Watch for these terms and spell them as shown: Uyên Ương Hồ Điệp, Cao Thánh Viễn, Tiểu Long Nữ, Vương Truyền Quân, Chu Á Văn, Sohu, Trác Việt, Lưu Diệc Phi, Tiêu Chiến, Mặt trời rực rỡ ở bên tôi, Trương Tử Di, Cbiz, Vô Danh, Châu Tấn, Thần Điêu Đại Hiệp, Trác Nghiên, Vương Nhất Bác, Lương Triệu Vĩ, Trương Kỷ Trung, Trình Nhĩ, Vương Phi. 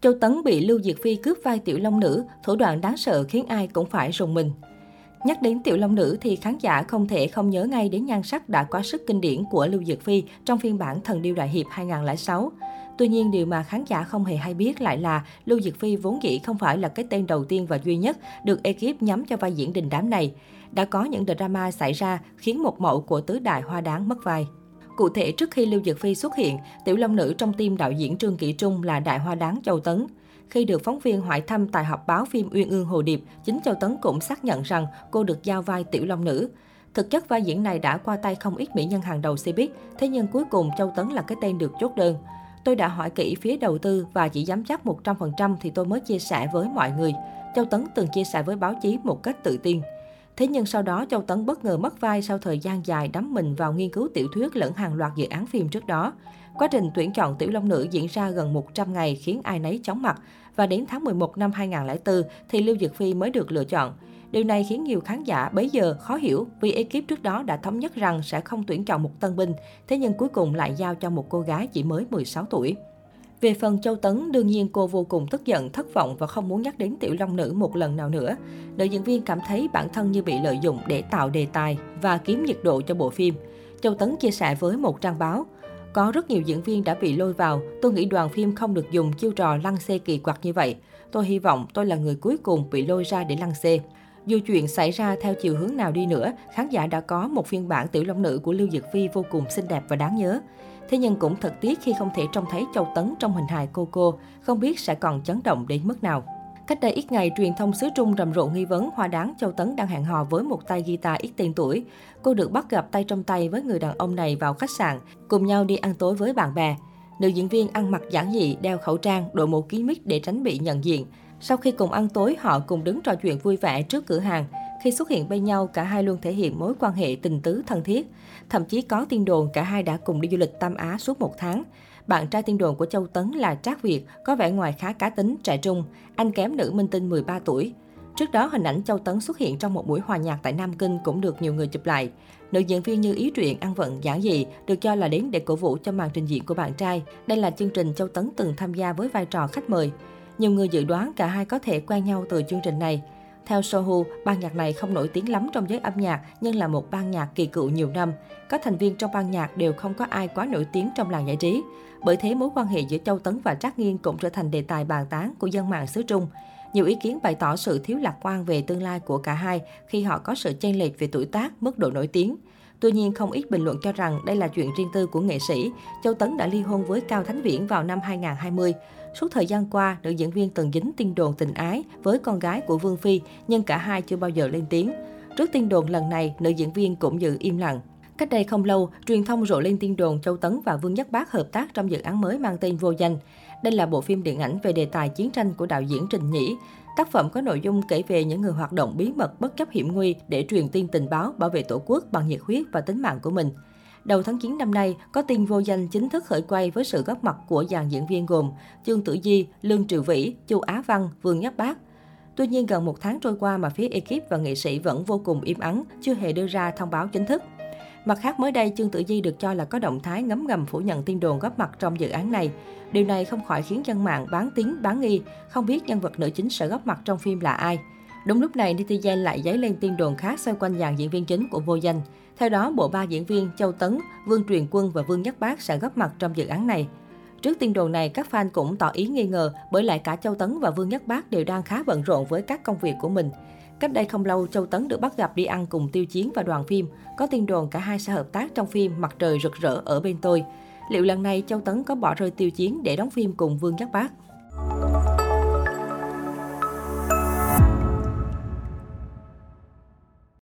Châu Tấn bị Lưu Diệc Phi cướp vai Tiểu Long Nữ, thủ đoạn đáng sợ khiến ai cũng phải rùng mình. Nhắc đến Tiểu Long Nữ thì khán giả không thể không nhớ ngay đến nhan sắc đã quá sức kinh điển của Lưu Diệc Phi trong phiên bản Thần Điêu Đại Hiệp 2006. Tuy nhiên, điều mà khán giả không hề hay biết lại là Lưu Diệc Phi vốn dĩ không phải là cái tên đầu tiên và duy nhất được ekip nhắm cho vai diễn đình đám này. Đã có những drama xảy ra khiến một mẫu của tứ đại hoa đáng mất vai. Cụ thể, trước khi Lưu Diệc Phi xuất hiện, Tiểu Long Nữ trong team đạo diễn Trương Kỷ Trung là đại hoa đáng Châu Tấn. Khi được phóng viên hỏi thăm tại họp báo phim Uyên Ương Hồ Điệp, chính Châu Tấn cũng xác nhận rằng cô được giao vai Tiểu Long Nữ. Thực chất vai diễn này đã qua tay không ít mỹ nhân hàng đầu Cbiz, thế nhưng cuối cùng Châu Tấn là cái tên được chốt đơn. Tôi đã hỏi kỹ phía đầu tư và chỉ dám chắc 100% thì tôi mới chia sẻ với mọi người. Châu Tấn từng chia sẻ với báo chí một cách tự tin. Thế nhưng sau đó Châu Tấn bất ngờ mất vai sau thời gian dài đắm mình vào nghiên cứu tiểu thuyết lẫn hàng loạt dự án phim trước đó. Quá trình tuyển chọn Tiểu Long Nữ diễn ra gần 100 ngày khiến ai nấy chóng mặt. Và đến tháng 11 năm 2004 thì Lưu Diệc Phi mới được lựa chọn. Điều này khiến nhiều khán giả bấy giờ khó hiểu vì ekip trước đó đã thống nhất rằng sẽ không tuyển chọn một tân binh, thế nhưng cuối cùng lại giao cho một cô gái chỉ mới 16 tuổi. Về phần Châu Tấn, đương nhiên cô vô cùng tức giận, thất vọng và không muốn nhắc đến Tiểu Long Nữ một lần nào nữa. Nữ diễn viên cảm thấy bản thân như bị lợi dụng để tạo đề tài và kiếm nhiệt độ cho bộ phim. Châu Tấn chia sẻ với một trang báo, có rất nhiều diễn viên đã bị lôi vào, tôi nghĩ đoàn phim không được dùng chiêu trò lăng xê kỳ quặc như vậy. Tôi hy vọng tôi là người cuối cùng bị lôi ra để lăng xê. Dù chuyện xảy ra theo chiều hướng nào đi nữa, khán giả đã có một phiên bản Tiểu Long Nữ của Lưu Diệc Phi vô cùng xinh đẹp và đáng nhớ. Thế nhưng cũng thật tiếc khi không thể trông thấy Châu Tấn trong hình hài cô, không biết sẽ còn chấn động đến mức nào. Cách đây ít ngày, truyền thông xứ Trung rầm rộ nghi vấn hoa đáng Châu Tấn đang hẹn hò với một tay guitar ít tên tuổi. Cô được bắt gặp tay trong tay với người đàn ông này vào khách sạn, cùng nhau đi ăn tối với bạn bè. Nữ diễn viên ăn mặc giản dị, đeo khẩu trang, đội mũ kín mít để tránh bị nhận diện. Sau khi cùng ăn tối, họ cùng đứng trò chuyện vui vẻ trước cửa hàng. Khi xuất hiện bên nhau, cả hai luôn thể hiện mối quan hệ tình tứ thân thiết. Thậm chí có tin đồn cả hai đã cùng đi du lịch Tam Á suốt một tháng. Bạn trai tin đồn của Châu Tấn là Trác Việt, có vẻ ngoài khá cá tính, trẻ trung, anh kém nữ minh tinh 13 tuổi. Trước đó, hình ảnh Châu Tấn xuất hiện trong một buổi hòa nhạc tại Nam Kinh cũng được nhiều người chụp lại. Nữ diễn viên như ý truyện ăn vận giản dị, được cho là đến để cổ vũ cho màn trình diễn của bạn trai. Đây là chương trình Châu Tấn từng tham gia với vai trò khách mời. Nhiều người dự đoán cả hai có thể quen nhau từ chương trình này. Theo Sohu, ban nhạc này không nổi tiếng lắm trong giới âm nhạc nhưng là một ban nhạc kỳ cựu nhiều năm. Các thành viên trong ban nhạc đều không có ai quá nổi tiếng trong làng giải trí. Bởi thế, mối quan hệ giữa Châu Tấn và Trác Nghiên cũng trở thành đề tài bàn tán của dân mạng xứ Trung. Nhiều ý kiến bày tỏ sự thiếu lạc quan về tương lai của cả hai khi họ có sự chênh lệch về tuổi tác, mức độ nổi tiếng. Tuy nhiên, không ít bình luận cho rằng đây là chuyện riêng tư của nghệ sĩ. Châu Tấn đã ly hôn với Cao Thánh Viễn vào năm 2020. Suốt thời gian qua, nữ diễn viên từng dính tin đồn tình ái với con gái của Vương Phi, nhưng cả hai chưa bao giờ lên tiếng. Trước tin đồn lần này, nữ diễn viên cũng giữ im lặng. Cách đây không lâu, truyền thông rộ lên tin đồn Châu Tấn và Vương Nhất Bác hợp tác trong dự án mới mang tên Vô Danh. Đây là bộ phim điện ảnh về đề tài chiến tranh của đạo diễn Trình Nhĩ. Tác phẩm có nội dung kể về những người hoạt động bí mật bất chấp hiểm nguy để truyền tin tình báo, bảo vệ Tổ quốc bằng nhiệt huyết và tính mạng của mình. Đầu tháng 9 năm nay, có tin Vô Danh chính thức khởi quay với sự góp mặt của dàn diễn viên gồm Trương Tử Di, Lương Triệu Vĩ, Chu Á Văn, Vương Nhất Bác. Tuy nhiên, gần một tháng trôi qua mà phía ekip và nghệ sĩ vẫn vô cùng im ắng, chưa hề đưa ra thông báo chính thức. Mặt khác, mới đây, Trương Tử Di được cho là có động thái ngấm ngầm phủ nhận tin đồn góp mặt trong dự án này. Điều này không khỏi khiến dân mạng bán tín bán nghi, không biết nhân vật nữ chính sẽ góp mặt trong phim là ai. Đúng lúc này, netizen lại dấy lên tin đồn khác xoay quanh dàn diễn viên chính của Vô Danh. Theo đó, bộ ba diễn viên Châu Tấn, Vương Truyền Quân và Vương Nhất Bác sẽ góp mặt trong dự án này. Trước tin đồn này, các fan cũng tỏ ý nghi ngờ bởi lại cả Châu Tấn và Vương Nhất Bác đều đang khá bận rộn với các công việc của mình. Cách đây không lâu, Châu Tấn được bắt gặp đi ăn cùng Tiêu Chiến và đoàn phim. Có tin đồn cả hai sẽ hợp tác trong phim Mặt Trời Rực Rỡ Ở Bên Tôi. Liệu lần này Châu Tấn có bỏ rơi Tiêu Chiến để đóng phim cùng Vương Nhất Bác?